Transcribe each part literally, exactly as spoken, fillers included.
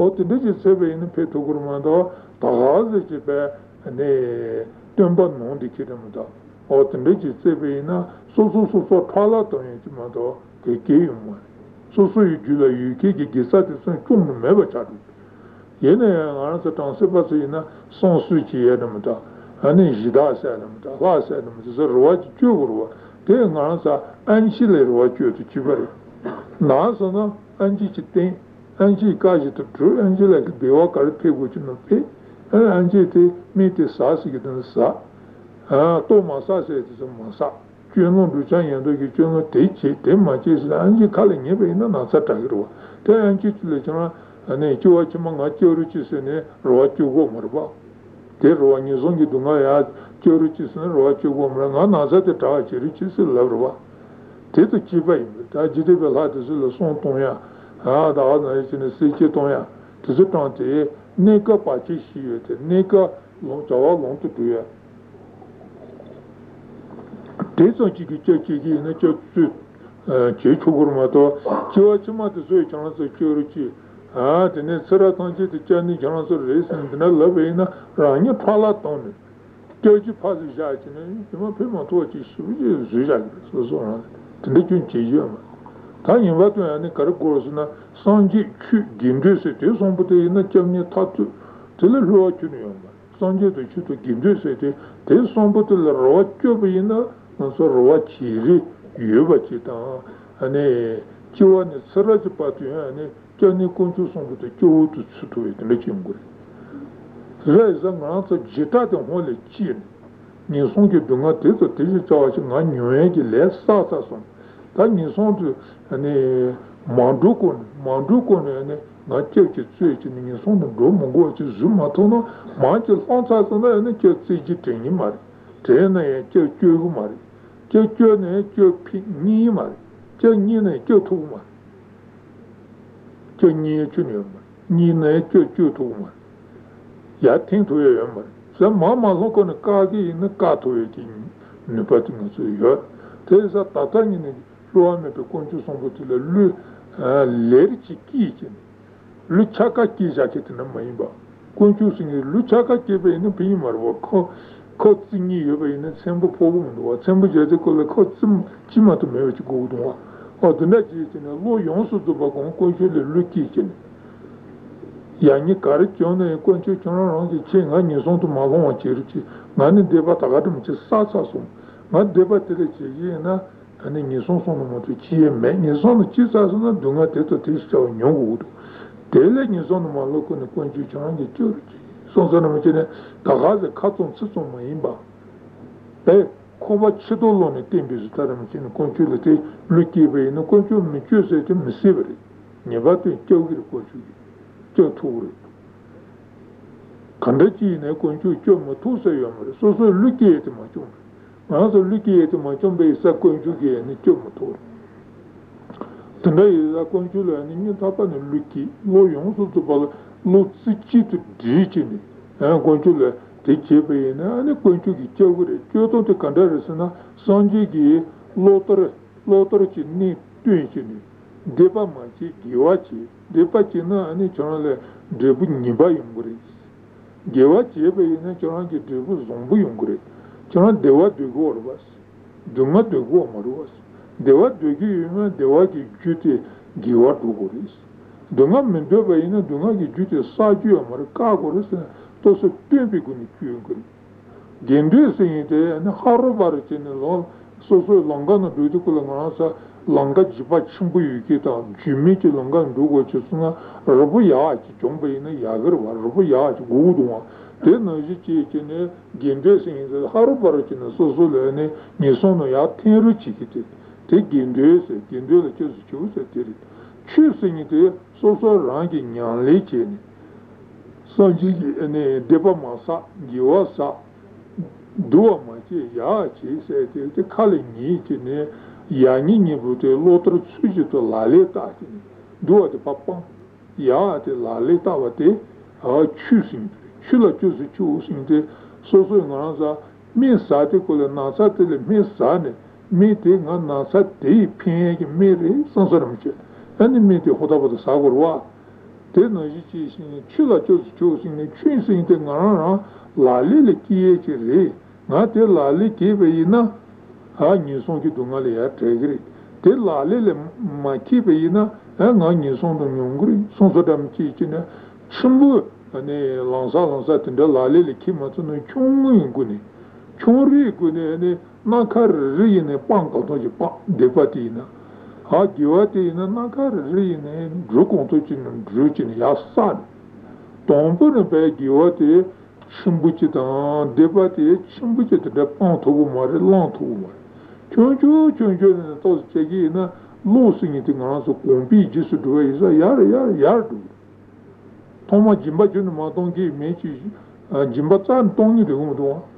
Anji Anji kaji to true, Anji like bewa kari pe wuchino pe, Anji te me te sasi gitan sa, to ma sasi eti sa ma sa, Chuenlong du chan yendo ki chuenlong te che, te ma che sa, Anji kali nyebe ina na sa takirwa, Te Anji chile chana, Chiwa chima nga chioru chi se ne rwa chiogo marwa, Te rwa nyezongi dunga ya chioru chi se ne rwa chiogo marwa, Nga na sa te taha chiri chi se lavrwa, Te to chiba imbe, ta jidebe lati se le son ton ya, हाँ दाल नहीं चीनी सीखे तो यार तो जो टांटे नेका पाची शिये थे नेका लॉन्ग चावा लॉन्ग तो दुया तेज़ों चिकी चिकी ने जो जो चेचुगर में तो चेवा चमा तो जो इचाना से चेरुची हाँ तो ने सरा टांचे तो चानी इचाना से रेस ने लवे ना रानी पाला तोने क्योंकि पाजी जाए चीनी जब मैं पेमा तो अच्छी शुरू जुझा गया तो ना तो ने क्यों चीज़ ताँगे वातों यानी कर कोर्स ना सांझी चु गिंडे से ते संबंधे ना चमने तातु तेरे रोच नहीं होगा सांझे तो चु तो गिंडे से ते ते संबंधे ले रोच भी ना नसो रोचीरी ये बच्चे ताँ अने चुवा ने सरज पातु यानी चने कुंजु संबंधे चुवो तो चुतो ये तेरे चिंगुरे रे जंगलां तो जिता तो होले चीन निसों के दुंगा ते तो तेरे चावचे ना न्यूए के ले साता सों ताँगे सांझे ane mandukon mandukon ane nache che tsue che ni son de go mongo che zuma tono ma che fonta tono ane che tsi ji te ni mar te na ye che che gu mar che che ne che pi ni mar che ni ne che tu mar che ni che ni mar ni ne che che tu mar ya tin tu ye mar sa ma ma lo kon ka gi ne ka tu ye ti ne pa ti ne su yo te sa ta ta ni ne l'uomo per conto sono potile lui l'erci chi c'è lui c'acca chi c'è che te non mai va conto sono lui c'acca che per non prima va co co zini io per non sempre povero non va sempre già con le co zim cima tu me ci godo va o tu ne ci c'è lo io so do va con conto le lui chi c'è ya ni cari c'è una conto c'è una non c'è nga ni sono tu ma va c'è ci ma ne deva tagato ci sa sa so ma deva te c'è na ane nison sono moto chiye me nison chi sa sono dunga teto tista nyongu tele nison ma loko ne konju change churu son sono moto ne tagaze katson tson ma imba e koba chidolo ne tembe zutara moto ne konju le te luki be ne konju me kyuse te misibri ne batu kyogir konju kyo turu kandachi ne konju kyo mo tuse yomre so so luki te ma kyo हाँ तो लुकिये तो माचों बे इस कोंजुगे निचों मतोर तो ना ये इस कोंजुले निन्य तापन लुकी वो यों सो तो बाल लोट्सी चीत डीचने हाँ कोंजुले ते चेपे ना अने कोंजुगी चोगरे चोटों ते कंडर से ना सांजीगी लोटर लोटर चिन्नी टूचने देवा माची गिवाची देवा चिना अने चोनले देवु निभा यंगरे गिवाची ये बे ना चोनले देवु ज़ोंबु यंगरे चना देवा दुगो और बस, दुमा दुगो मरो बस, देवा दुगी में देवा की जूते गिवा दुगो रिस, दुमा में देवा इन्हें दुमा की जूते साजू हमारे कागोरे से तो से पेंपी कुनी क्यों करी, गेंदे से इन्हें अन्य हरो बार चेने लोग सो सो लंगा न दूध को लंगा सा लंगा जिपा चंबू युके ता जिम्मी के लंगा दुगो चुसना रबो याच चंबू इन्हें यागर वार रबो याच गुदुआ ते नजी ची ची ने गिंडे सिंह से हरो पर ची ने सोसोले ने निसोनो या तेरु ची की ते ते गिंडे से गिंडे ले ची से चू से तेरी चू सिंह ते सोसो रंगी न्याले ची ने सांजी ने देवा मासा गिवा सा दुआ माची या ची से ते ते खाली नी ची ने यानी नी बुते लोटर चुजी तो लाले ताची ने दुआ ते पापा या ते लाले तावते आ चू Singh Shula chuzi chu singde soso ngana za me sate kule nasa tele me sane me te nga nasa te pinye ke me re sansaram che. Ani me te hodabata sagurwa Ha giovati in nacarri in drucontocin drucin yassan. Tompone per giovati chimbucitan, debati chimbucit da pantomare lantumare. Chonjo, chonjo in tos chegina, losing it in ranzo combi, just do is a yar yar yardu. Toma jimbajun matongi mechi, jimbatan tongi de umdo.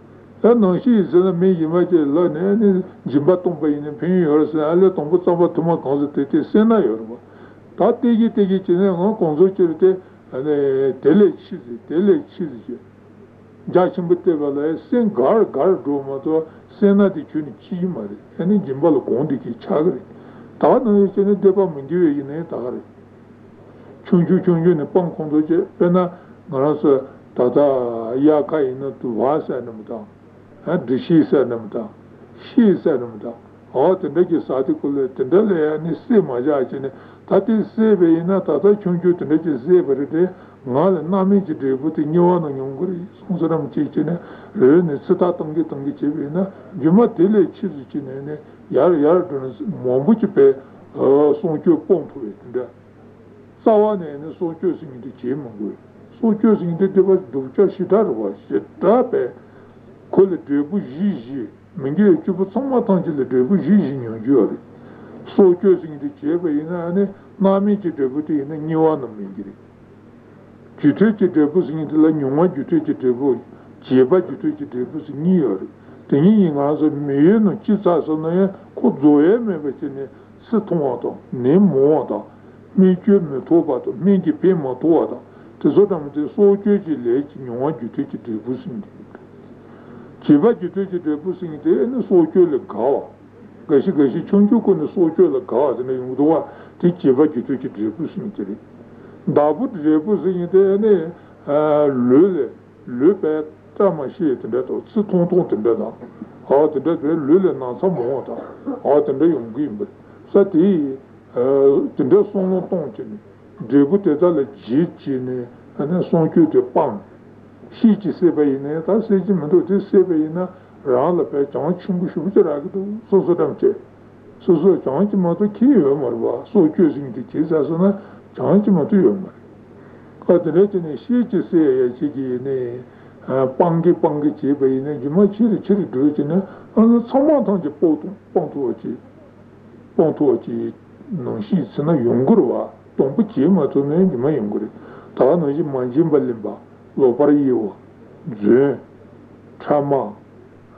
And she is a major learner and Jimbatomba in a penny or salad on what somewhat to my consultative senator. Tati take it in a consultative and a telechiz, telechiz. Judging with the valet, send gar gar dromato, senate chunichimari, and in Jimbalo Kondiki Chagri. Tana is in a department in a tarry. Chunju Chunju in a punk consultative, Pena, Narasa, Tata Yaka in a Tuvasa and Mutam. And she said them down. She said them down. All the next article, Tendele and his same majority, that is saved in a Tata Chunju to make it save every day, not a namage to put in your own Hungary, Sonsoram Chichina, Ren Satatam Gitangi Chivina, Jumatele Chichina, Yar Yarduns, Mombuchipe, Sonchu Pompu, Sawan and Sonchu singing the Chimungu. Sonchu singing the device Ducha Shidarwa, Shitape. Cole debu jiji, mingi chubu somma tangile debu jiji nyonjori. So choosing the cheva in an nami debu in a nyuana mingiri. Jutiti debu singing the lanyuma jutiti debu, cheva jutiti debu singori. Tinging as a mean or chisasana, kozoe mevacine, situata, name water, miki metobato, mingi pema toada. Tizotam the so choosy lake, nyuan jutiti debu singing. Chiva Jutu Busing and the social cow. Gashi Chunjuk on the social cows and Udua, Tichiva Jutu Busing. Dabut Jebusing and Lule, Lupe, Tamashi, and that or Suton and Dada. Out and that Lule and some water. Out and the young Gimble. Sati, Tenderson Tonchini. Debutella Chichini and then Sonchu de Pam. She seba ina, that segment is seba ina, round the patch on Chungushuragdo, so so damche. So so chanchimatu kiyomar, so choosing the cheese as on a chanchimatu yomar. Got the legend, she to say a chigi in a pangi pangi chiba in a jumachiri chili drutina, and somewhat on the pot, pontuochi, pontuochi, no sheets and a yungurua, don't put chimatu name my yunguri, Tanoji manjimba limba. Lopario, J. Chama,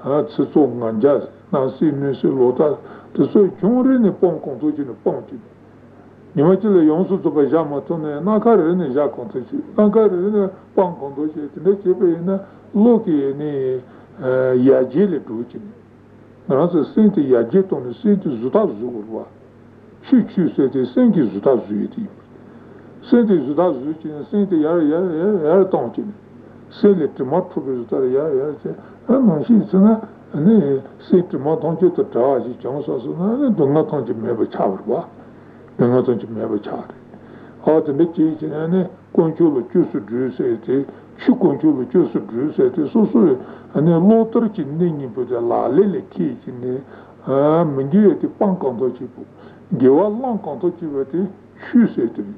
Hatsong and Jazz, Nancy Monsieur Lotas, the so children upon contusion upon it. You might tell the Yonsu to Bajamatone, Nakarin is a contusion, Nakarin, Punk contusion, Nechibina, Loki, and Yajili Tuchin. Another Saint Yajet on the Saint Zutazurwa. She chooses the Saint Zutazuiti. Senti Zudas Zucin, Senti Yar Yar Tonkin, Seli Timotu Yar Yar, and on Shizana, and Saint Motonki to Taji Johnson, and do not want to never charwa, do not want to never char. Out in the kitchen, and Conchulo choose to drew say, Chuconchulo choose to drew say, so so, and a low church in Nini put a la lily kitchen, a mingate punk on the chip. Give a long contochivity, choose it to me.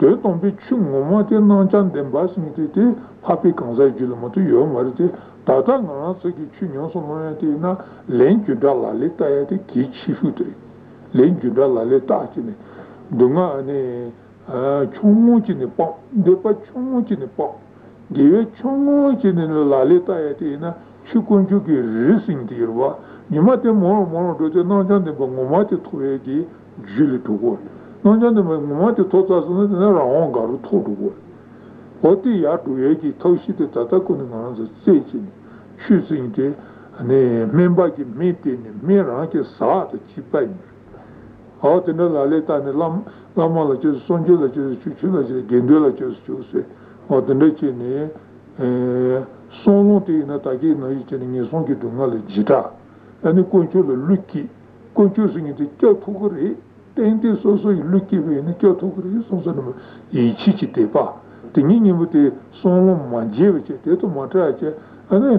Tombi Chungomati Nanchan Dembas Mititi, Happy Kanzai Gilomotu Yomarti, Tata Nansaki Chunion Somatina, Lenjudala Leta at the Kichi Futri, Lenjudala Letachini, Dunga ne Chumuchini Pop, Depa Chumuchini Pop, Give Chumuchini La Leta atina, Chukunjuki Rissing Dirwa, Yamate Moro Moro to the Nanchan de Bongomati Tuegi, Gili to work. Non c'è un momento totale di una ronga rottura. Poti a tu e chi tosci di tatacone non si sente. Scusate, ne membri metti, mi era anche sato ci pai. How to know la leta and lam lama la choose, sonju la choose, chuchu la choose, gendu la choose, choose. How to know chene sonu te natagi na I chene nge sonju dunga le jita. Ani konchu le luki, konchu singi te kya tukuri, te hindi soso I luki vene kya tukuri sonso nama I chichi te pa. Te nini mute sonu manjewe che, te to matra che, ani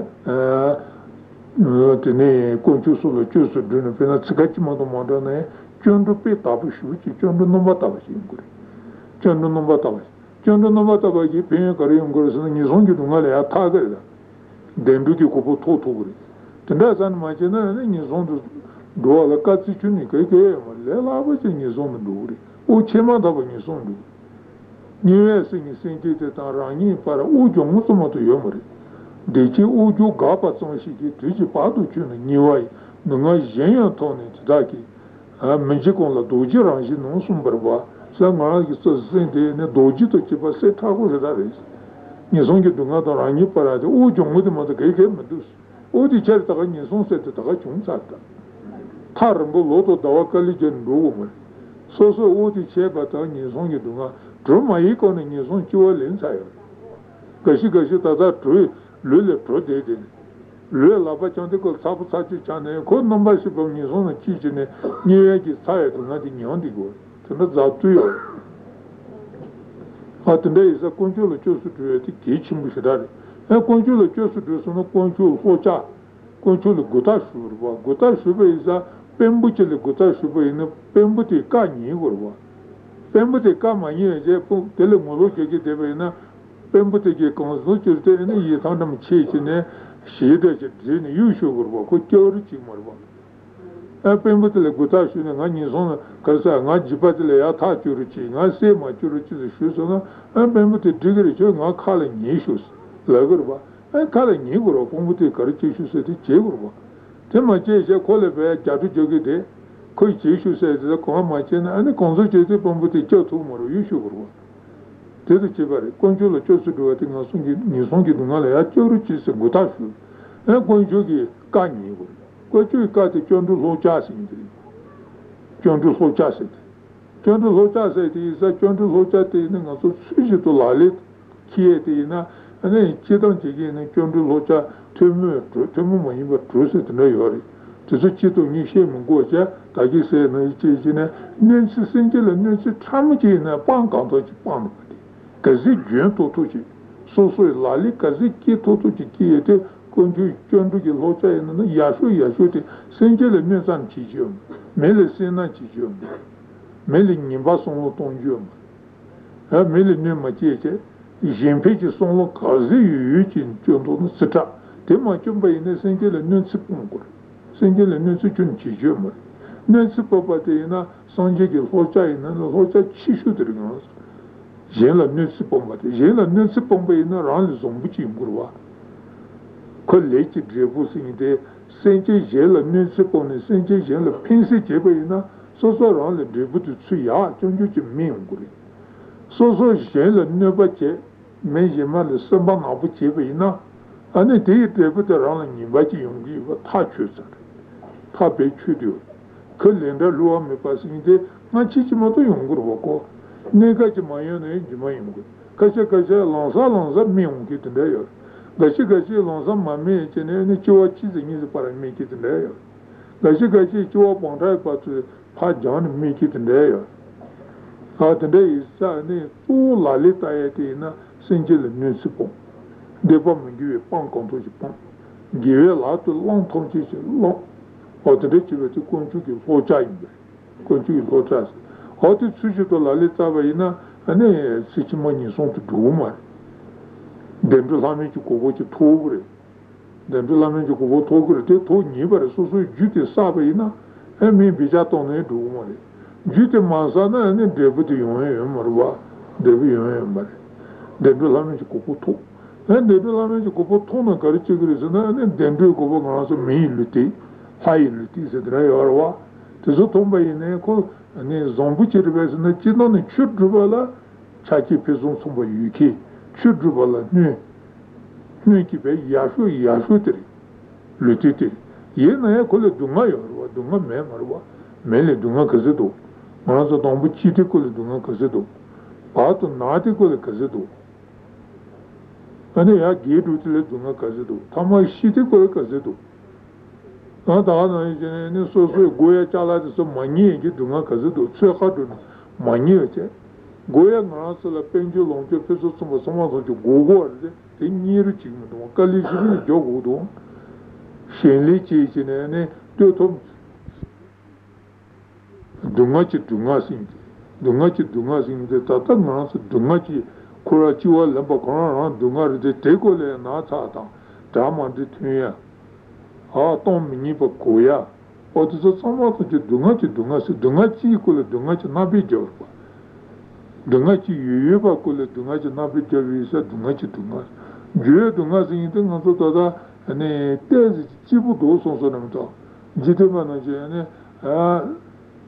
konchu solo choose dune pena tsikachi mato mandane, Chondro pe tabashi uchi, chondro nomba tabashi inguri. Chondro nomba tabashi. Chondro nomba tabashi penye kare inguri sana nizongi dunga le ya tagay da. Dendu ki kupo to toguri. Tenda san machi na nizongi doa la katsi chuni kai kaya ma le la abashi nizongi doguri. O chema daba nizongi doguri. Niwe singi senki te tan rangi para ujo musumato yomari. Dechi ujo gapa tsama shiki tuji pato chuni niwai. Nunga jenya toni tidaki. Menji con la doji rangi non sono brava, se non è stato sentito, doji to ci va se trago se da res. Nessun che dunga da rangi parade, o giungo di modo che che medus. O di certa che nessun se te taga ciunzata. Tarbo loto dava cali gen rogo. So so o di ceba ta nessun che dunga, troma e con nessun ci vuole insaio. Cashi cashi tata true, lule prodede. Lui la faccia di col sapo sacci cane, con non va si pone sono cicine, niente di sai con di niente go. Sono zatto io. Attende se congiulo chiuso tu e ti chici mi sedare. E congiulo chiuso tu sono congiulo focha. Congiulo gota surva, gota surva isa pembuce le gota surva in pembute cani gorva. Pembute cama niente je po tele molo che che deve na pembute che con so chiuso ne io sono mi cicine. Shida jibzini yushu gurwa, ku kyori chik marwa. Apenbutile gutashune nga nizona kasa nga jibatile ya ta churuchi, nga sema churuchi shusona, apenbutile digiri cho nga kala nyishus, lagurwa. Kala nyigurwa, kumbutile karichi shusati chigurwa. Tema chesha kolebaya jatu jogide, kui chishusati kuha machena, ane konso chesi pambutile chotu marwa yushu gurwa. Tete chibari, konchula chosuduvati nga sungi, nisongi dungale, ya choruchi se gutashu. E konchuki kanyi gori. Konchuki kati chondu lochasi ngiri. Chondu lochasi te. Chondu lochasi te isa, chondu lochasi ina nga su sushi to lalit, kie te ina, ane chitan chigi ina chondu locha, temu, temu mayimba trusi tina yori. Tese chito nishe mungo cha, taki se na ichi ichi na, nensi sinjila, nensi chamuchi ina, pankanto chi pankanto. Kazi juen totuchi, soso lali kazi ki totuchi ki ete, konju chonduki locha ena yashu yashu te, senjele mensan chijiyom, mele senan chijiyom, mele nyimba sonlo tonjiyom, mele nyimba cheche, jenpechi sonlo kazi yuyu chi chondonu sita, tema chomba ene senjele nyensi pungkore, senjele nyensi chon chijiyom, nyensi papate ena sanjeki locha ena locha chishu terigansu. Jela nunsi pomba te, jela nunsi pomba ina rangi zombuchi imgurwa. Ko lechi drebu singi te, senche jela nunsi pomba, senche jela pinsi jeba ina, soso rangi drebu tu tsuya, chonju chi mi imguri. Soso jela nunba che, me jema le samba nabu jeba ina, ane te drebu te rangi nyimba chi imgi iwa ta chu sari, ta pe chu diyo. Ko lenda luwa me pa singi te, na chi chi mato imgurwa ko, Nega jimayo ne jimayimgo. Kacha kacha lanza lanza miyongi tindayor. Gashi gashi lanza mami chene ne chiwa chizi ngizi para miki tindayor. Gashi gashi chiwa pangrai patu pa jani miki tindayor. Ha tinday isa ne tu lali tayate ina senjili nunsi pong. Deba mingiwe pang kantoji pong. Giwe latu lang tongchi chi lang. Ha tinday chiwe ti konchuki locha imbe. Konchuki locha si. Hati tsujito lali taba ina, ane sichima nison tu dhumari. Dendu lami chi kubo chi togure. Dendu lami chi kubo togure, te to nibari, susu jute saba ina, eme bijato ne dhumari. Jute mansana, ane debu di yonye yomarwa, debu yonye yomari. Dendu lami chi kubo to. Ane dendu lami chi kubo to na kari chigiri zina, ane dendu kubo nganasa mei luti, hai luti, sedra yorwa. Teso tomba ina, ko, ane zombu chiribesi na chino ni chudrubala chaki pezon somba yuki chudrubala nu nu kipe yashu yashu tiri luti tiri ye na ya kule dunga yorwa dunga me marwa mele dunga kazido Maso Dombu Chiti Kulidunga Kazidu, Pato Nati Kuli Kazidu, and they are gate utile Dunga Kazidu, Tama Shiti Kuli Kazidu. Not other so Goya Chala so Mani Dunga Kazidu, Tsehadun, Mani, Goya Nasala Pendulum, Pesos, someone to go over the near Chimdu, Kalishi Jogudu, Shenli Chichin, Totum. Dungachi dunga sing, dungachi dunga sing, the Tatar Manas, Dungachi, Kurachiwa, Lampakona, Dungar, the Tegole, and Natata, Dama de Tuya, Atom Minipa Koya, or to the somewhat Dungachi dungas, Dungachi could Dungachi Nabijor. Dungachi Yuba could Dungachi Nabijor is a Dungachi dungas. Jure dungas in the Nantada, and a test Chibu Dosons on them talk. Jitamanajan, ah.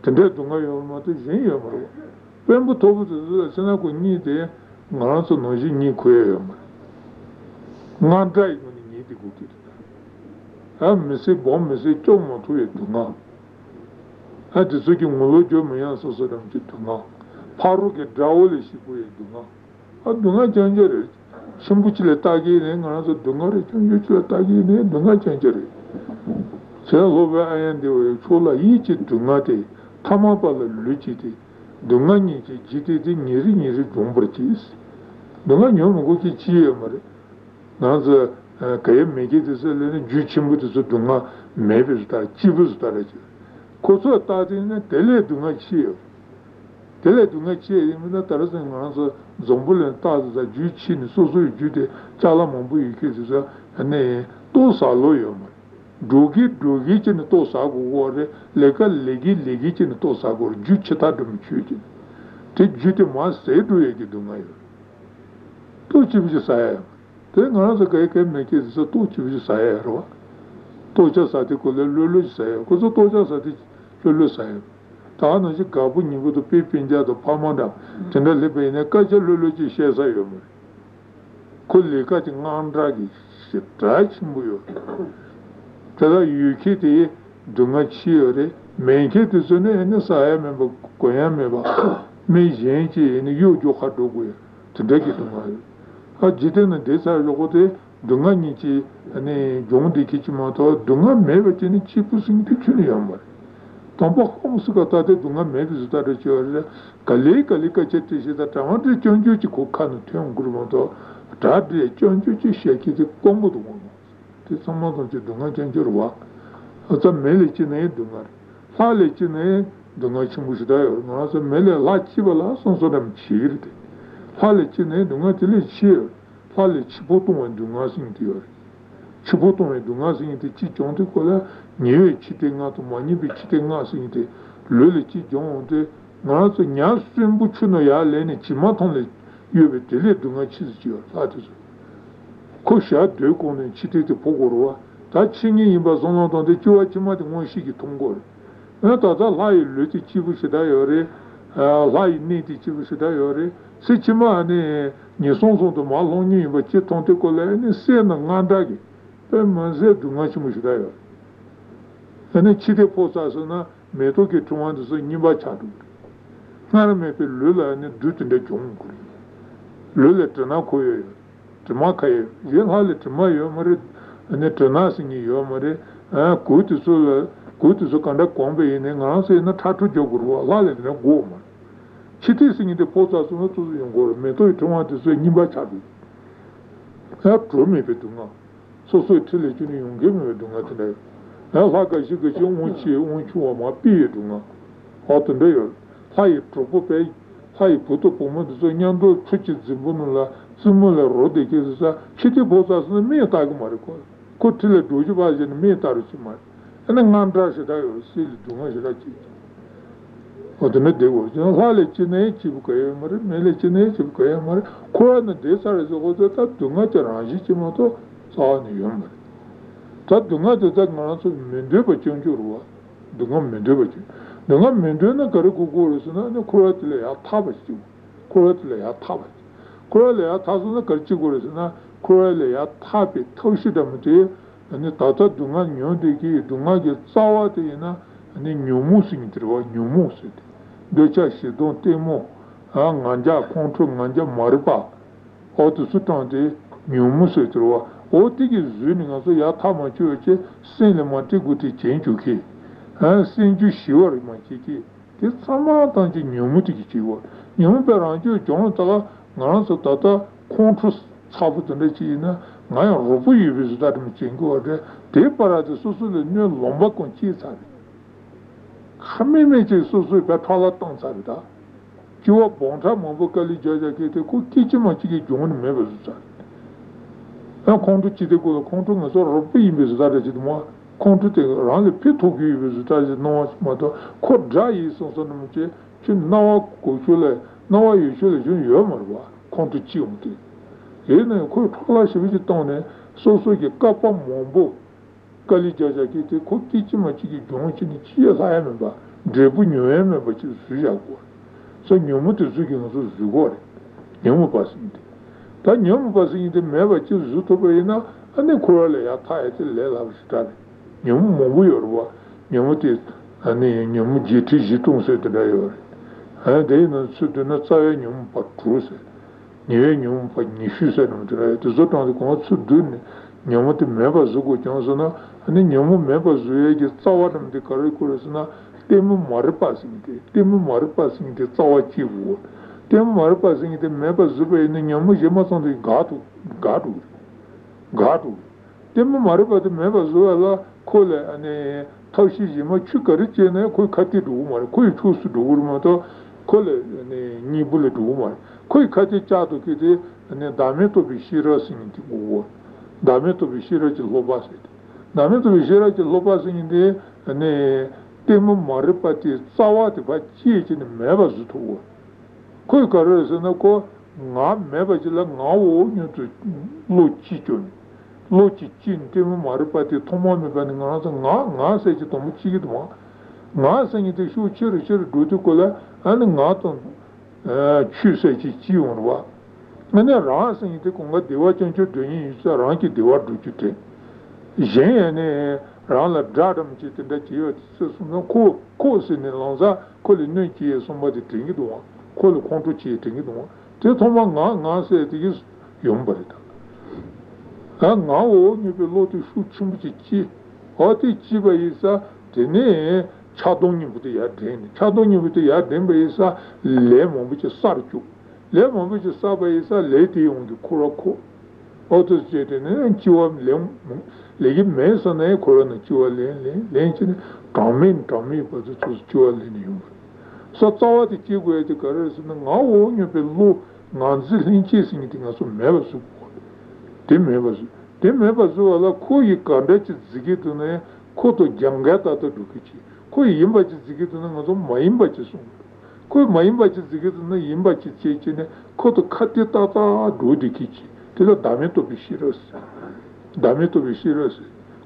Tende dunga yomate zen yomaro. Pembo tobu tsu senaku ni de ngaranso noji ni kuye yomaro. Ngandai muni ni de kuki. A mese bom mese chomo tuye dunga. A tsuki mulo jomo yanso sodam ti dunga. Paru ke dawole shi kuye dunga. A dunga janjere. Shimbuchile tagi ne ngaranso dunga re chunjuchile tagi ne dunga janjere. Senaku ayande we chola yichi dunga te. Tamapala luciti, Dunganici, Giti, Niri, Niri, Dumbritis. Dunganium Guki Chiamare. Now the Kayam make it as a little Juchimut is a Dunga, maybe star, Chibus Taraj. Koso Tati in a tele Dunga Chia. Tele Dunga Chia, even the Tarzan answer Zombul and Taz, the Juchin, Sosu Jude, Chalamambu, and a Tosa Loyum. Dogi dogi chin tosa gore leka legi legi chin tosa gore jucheta dum chuti te jute ma se do ye dungai to chibji sae te ngara so kai kai me ke so to chibji sae ro to cha sa te ko le lu sae ko so to cha sa te lu sae ta no ji gabu ni go to pe pinja do pamonda tena le be ne ka je lu lu ji she sae yo ko le ka ti ngandra gi se trach mu yo Tada yuki te dunga chiyo re, menke te sune ene saaya meba koya meba, me jenji ene yu jo khato goya, tada ki dunga re. Ha jite na desa yoko te dunga nichi ane jongde kichi mato, dunga meba chini chipu singi chuni yambar. Tampa khamsu kata te dunga meba zutara chiyo re, kale kale kache te shita tamate chonjo chi kukkanu tuyam guru mato, tadre chonjo chi shaki te kombo dunga. Someone to Dunga Changerwa, as a Melicine Dungar. Halicine Dungachim Musdayo, as a Mele La Chivala, sons of them cheered. Halicine Dungatili cheer, Halic Chipotum and Dungas in theory. Chipotum and Dungas in the Chichon de Cola, near cheating out of money be cheating us in the Lily Chichon de Nasa Nyastrim Buchunoya, Lenny Chimaton, you will delay Dungachis your father's. Kosha de Conin Chiti Pogorua, touching in Bazon on the Chuachima de Monshiki Tongor. Not as a lie, Luti Chibushidayore, a lie needy Chibushidayore, Sichima and Nisons de Maloni, but Cheton de Cola and Sen and Nandagi, and Manze Dumachimushidayor. And a Chiti Posasana may took it to one to the Nibachadu. Nana may be Lula and a duty in the Jungri. Lula Tanakoyo. Makae, Yen Halit Mayomare, and the Tanasing Yomare, a good to so good to so conduct Combe in an answer in a tattoo joguru, a lalit in a woman. She teasing in the post as not to the government to want to say Nibachabi. Help to me, Petuna. So so intelligent you give me Dunga today. Now, like I should get you, won't you, won't you, my peer Dunga. Hot and there, high tropope, high put up on the Yando, Twitches the Bunula. Similar road, the kids are chitty boats as the mere Tagamarico. Could tell a dojibas in the mere Tarusiman. And then Nandra should I see to my Odana devo, la legge ne ci bucaia mare, me legge ne ci bucaia mare, quando desare zogoto ta dunga te rangi ci moto sani yomare. Ta dunga te ta manaso mende bacun jurwa, dunga mende bacun. Dunga mende na kare kugoro suna na kuratile ya tabachi, kuratile ya tabachi. Kuratile ya tasuna karchi goro suna, kuratile ya tabi taushida mute, ne tata dunga nyonde ki dunga ge tsawate ina ne nyomusi ntirwa nyomusi. Decha si don temo, a nganja contro nganja marpa, o tu sutante, nyumuso trova, o tigi zuningaso yatama chuce, sen le mati guti chenchuki, a senju shiori machiki, che sama tanti nyumutiki chiwa, nyumuperanju jonatala, ngaranso tata, contro sabutanecina, ngaya robu yvisdatum chingo, te parate susu le nyo lomba conchisa. Kamimeci susu per pala tansarda. Kiwa bonta mabukali jaja kete ku kichima chiki joni mebezusa. En kontu chide ko kontu ngaso rupi mezusa de mo kontu te ranle pitu gi mezusa de no moto ko dai susu numuche chin nawa ko chule nawa yishule jun yomarwa kontu chiumte. Ene ko pala shibi tone susu ki kapa mombo kali jaja kete ko kichima chiki jonchi ni chiya saeme ba drebu nyoeme ba chi suja ko so nyomu te zugi no so zugore nyomu pasinte ta nyomu pasinte me ba chi zuto ba ina ane kurale ya taete le la stare nyomu mogu yorwa nyomu te ane nyomu jiti jitu se te da yor ha de no su de no tsae nyomu pa truse nie nyomu pa nishuse no te zoto no ko su dune nyomu te me ba zugo chonsona Nyomu member Zuegi Sawadam de Karikurasana, Temu Marpasing, Temu Marpasing the Sawachi war. Temu Marpasing the member Zube in the Nyamu Jemas on the Gatu, Gatu, Gatu. Temu Marpa the member Zuela, Kola and a Taushima Chukarichi and a Kukati Duma, Kuitus to Durmato, Kola and a Nibula Duma, Kuikati Chatu Kitty and a Dameto Bishira singing the war. Dameto Bishira Lobasit. Dameto Vishera che Lopa Singh ne Temu Maripati Sawati by Chich in the Meva Zutu. Kuikare Senako, Nga Meva Jilla Ngao to Luchichun. Luchichin Temu Maripati Tomami Bangas, Nga Nga Sage Tomuchitma. Nga Sing the Shu Chiri Chiri Dutukula and Ngaton Chusachichiunwa. And a Rasing the Kunga Deva Chanchu doing is a Ranki Deva Duchute. Jene Rana Dadam Chitendati, Susuno, Cos in Lanza, Coli Nunchi, somebody drinking the one, Coli Conto cheating the one. Tetomanga said he is Yumberta. And now you will to shoot Chumchi, Oti Chiba Isa, Tene, Chadoni with the Yardin, Chadoni with the Yardin Baisa, Lemon which is Sarchu, Lemon which is Sabaisa, Lady on the Kuroko. Otus Jetine, Chiwam Lem. Legit Mason, a coroner, Chualin, Lenchen, Tommy, Tommy, but it was Chualin. So, Tawat, the chief way to caress, and now you below Nancy Lynch's eating us from never support. Tim Evers, Tim Evers, Kui conducted Zigitune, Koto Jangata to Dukichi, Kui imbaches Zigitun, my imbaches, Kui my imbaches Zigitun, imbaches Chichin, Koto Katitata, Dudikichi, till a damito Bishiros. Dameto Vishiros,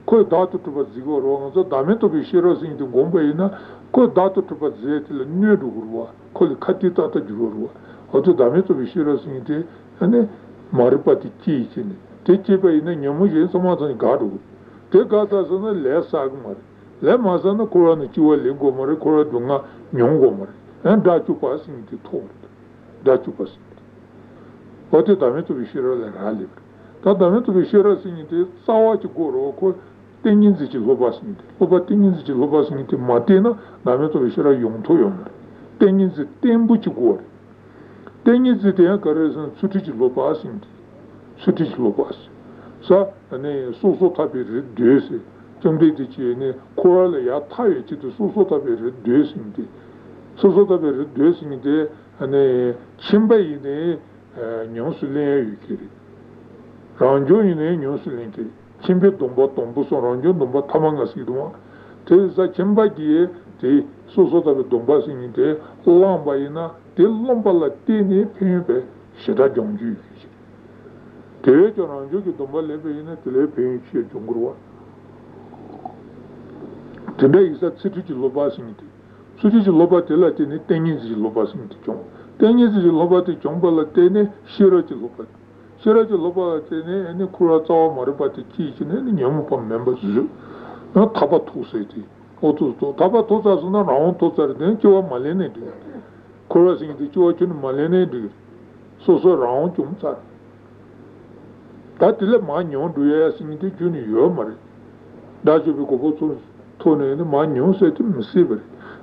Ko Dato Tubazigo Ronzo, Dameto Vishiros in the Gombaina, Ko Dato Tubazetil, Nurua, Col Katitata Jurua, or to Dameto Vishiros in the and Maripati Chichin, Techiba in the Yamuji, Samazan Gadu, Tegatas on the Lesagmar, Lemazana Koran Chua Lingomari, Koradunga, Nyongomari, and Datu passing the Tord, Datu passing. What the Dameto Vishiros and Halib. Tadamento Vishera Singh, Sawati Goroko, Tinginzichi Lobasmith, over Tinginzichi Lobasmith, Martina, Dameto Vishera Yontoyom, Tinginzi Tembuchi Gor, Tinginzi Tiankares and Sutich Lobasmith, Sutich Lobas. So, and a Soso Tapi reduce, Tumditici, and a coral Yatai to Soso Tapi reducing the Soso Tapi reducing the and a Chimbai in a Nyosulay Ukiri. Ranjo in a new silinki, Chimbe Tombo Tombuson Ranjo Tomba Tamangasiduma, Tesa Chimba Gie, te, susodare dombasinite, lambaina, te lambala teni pimpe, sheda jongi. Te jonanju che dombalebe in te le pinci jongrua. Te ne isa sititi lobasinite. Sititi lobate la teni tenizi lobasinite jong. Tenizi lobate jombala teni shiroti lobate. Shiroti lobate ne ene kurata maripati chichi ne nyamu pa members zu. Na taba tuseti. Otusto taba tosas na round tosar den chiwa malene di. Kurasing di chiwa chun malene di. So so round chum sar. Tatile ma nyon duya sing di chun yo mari. Dajo bi ko so tone ne ma nyon seti msiber.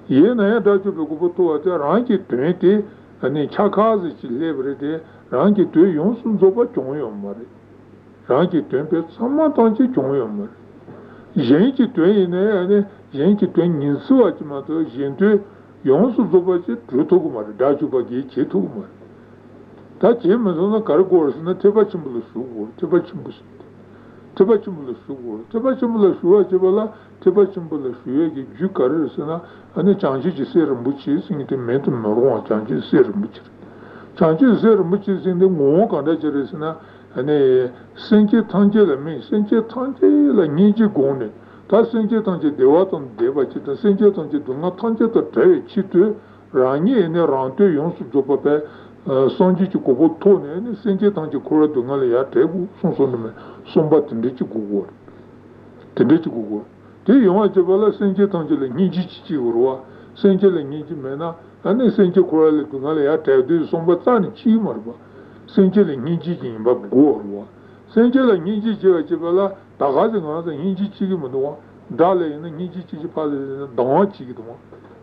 Ye na ya dajo bi ko to ata ranki twenty ani chakazi chi lebre de ranki tu yonsun zoba chon yo mari. Ranki tempe samma tanchi chon yo mari. Gente tu é né gente tu é nisso a gente gente eu sou do país tudo como é da chuva que é tudo como é tá gente mas não carregou isso não teve a chumbula chuva teve a chumbula teve a chumbula chuva teve a chumbula chuva teve lá teve a chumbula chuva que ju carregou isso na ane change de ser muitos sim tem muito marrom change de ser muitos change de ser muitos sim tem um cara de isso na ane senche tanje la me senche tanje la niji gone ta senche tanje dewa ton deva chita senche tanje dunga tanje ta tre chitu rani ene rante yonsu jopa pe sonji chi kobo tone ene senche tanje kura dunga le ya trebu son son me somba tende chi gogor tende chi gogor te yonwa jebala senche tanje la niji chichi urwa senche la niji mena ane senche kura le dunga le ya trebu somba tani chi marba senche le niji jimba gorwa senche le niji jiwa jibala dagazi gana se niji chigi mudwa dale ina niji chigi pali danga chigi dwa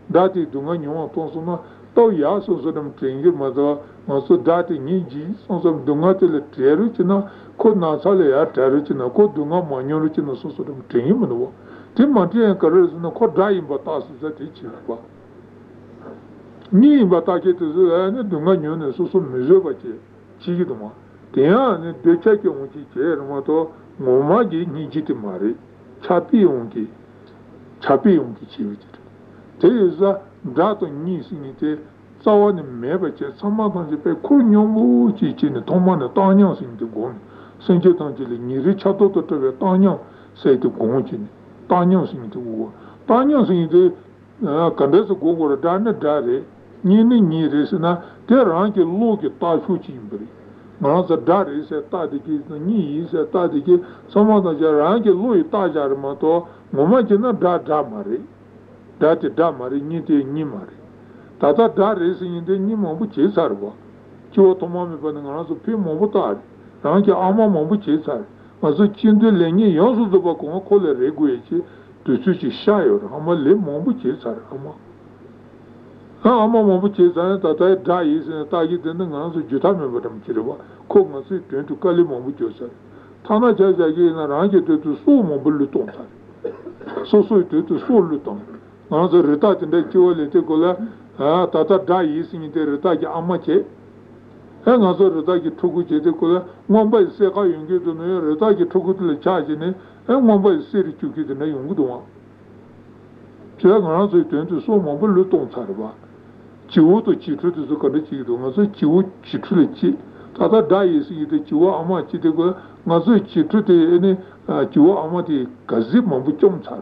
dati dunga nyonga tonsu na tau ya sonso dam trengi madwa maso dati niji sonso dunga tele treru china ko nasa le ya treru china ko dunga manyoru china sonso dam trengi mudwa ti manti ya karari suna ko dai imba tasu za ti chigwa ni imba taki tizu ya dunga nyonga sonso mezo bache Chigiduma, Tian, the Chaki Unki, Moto, Momagi, Nijitimari, Chapi Unki, Chapi Unki Chivit. There is a Dato Nis in it, Sawan and Mebache, Samadan, the Pecunium, Chichin, Toman, the Tanyans in the Gon, Saint Jetangeli, Nirichato to the Tanyan, say to Gonchin, Tanyans in the war. Tanyans in the Candace Go or Dana Dare. Nini nirisina, teranki loki ta shuchimbri. Manasa dari se tadiki, ni se tadiki, samana jaranki loki ta jarmato, momajina da damari. Dati damari, niti nimari. Tata dari se niti nimabu chisarwa. Chiwa tomami pani nganasu pi mabu tari. Ranki ama mabu chisari. Masu chindu lengi yansu zuba konga kole reguechi, tusuchi shayor, ama le mabu chisari, ama. Ama mabu chesane tatae dayi sene tagi tende ngana su jutame batam chiriwa kog nga si tuentu kali mabu chesane tana chay zayge ina rangi tuetu su mabu lutong sari su su tuetu su lutong ngana su rita tende chiwa lente kola tata dayi sene te rita ki ama che ngana su rita ki tuku che te kola ngamba i seka yungi tene rita ki tuku tele chaji ne ngamba i seri chuki tene yungu dunga chaya ngana su tuentu su mabu lutong sariwa Chiwo to Chitu to Sukarichido, Masu Chiu Chitruchi, Tata Dais in the Chiwa Amati, Masu Chitu, any Chiwa Amati, Kazib Mambuchom Sari.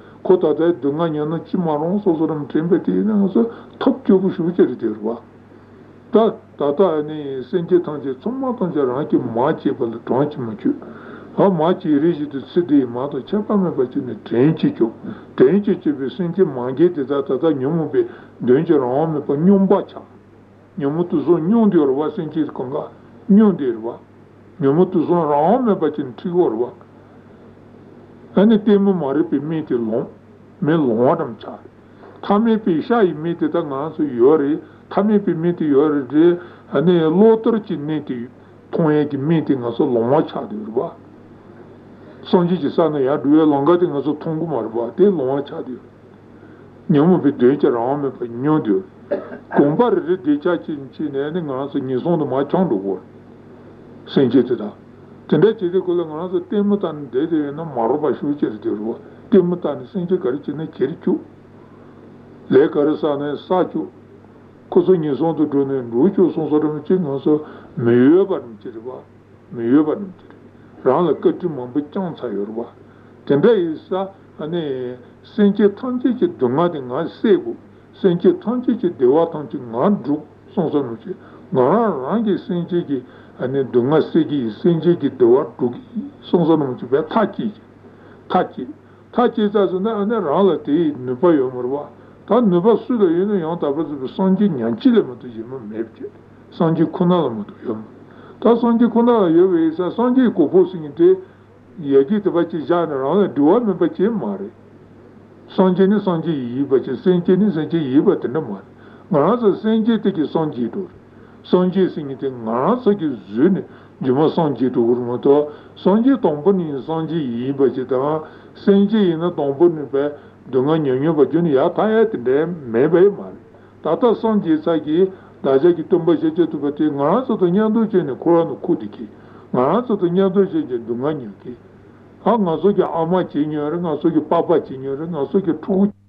Ko tatae dunga nyana chi marong sosoram trempe ti ngana su top chobu shuchari dhruva. Tatae senji tangche somatan cha rangi maa che pala tranchi machu. Ha maa chi rishi tu siddhi maa to chapame bachi ne trenchi chok. Trenchi chibi senji mangi tita tata nyomu be denji rame pa nyomba cha. Nyomu tu son nyondi orwa senji konga nyondi orwa. Nyomu tu son rame bachi ne trigo orwa. Ani teme maari pi me te long, me long adam chari. Tamepi shai meti dangansu yori, tamepi meti yori de, ane lotor chi neti, tongeki meti ngaso longa chadi rwa. Sanji chi sana ya duwe longa te ngaso tongu marwa, te longa chadi. Nyamu pe decha rame pa nyon diyo. Gombari de decha chi nene ngaso nyesondo ma chandu kwa. Sanji te da. Tende chi de kula ngaso temutani de de na maruba shu chiri diyo rwa. Temutani sanji kari chi ne kiri chu. Le carisane saggio, cosa ne sono di donne, lucio sono solo non so, meglio per un tiriba, meglio per un tiriba. Rana che non mi chanza yorba. Tende isa, ane, senche tanti che donate non seguo, senche tanti che deva tanti non giù, sono solo che, non anche senche che, ane donate segui, senche che deva giù, sono solo che per tacchi, tacchi, tacchi, ane rana ti ne puoi omorba. Nuba suda yun yon tabazu sanji nyanchile mutu yima mebke, sanji kunala mutu yom. Ta sanji kunala yuwe isa sanji kubo singite yagi tabachi jana rana duwa mebachi mare. Sanji ni sanji yibachi, senji ni senji yibatina mare. Nganasa senji teki sanji dur. Sanji singite nganasa ki zuni jima sanji dur mutu. Sanji tombo ni sanji yibachi taha, senji yina tombo ni pe dunga nyonyo bajuni ya taya tinde mebeye mali. Tata sanji saki daja ki tumba sheche tupati ngana sato nyandu chene koranu kudiki. Ngana sato nyandu sheche dunga nyoki. Ha nga soki ama chinyori, nga soki papa chinyori, nga soki tuku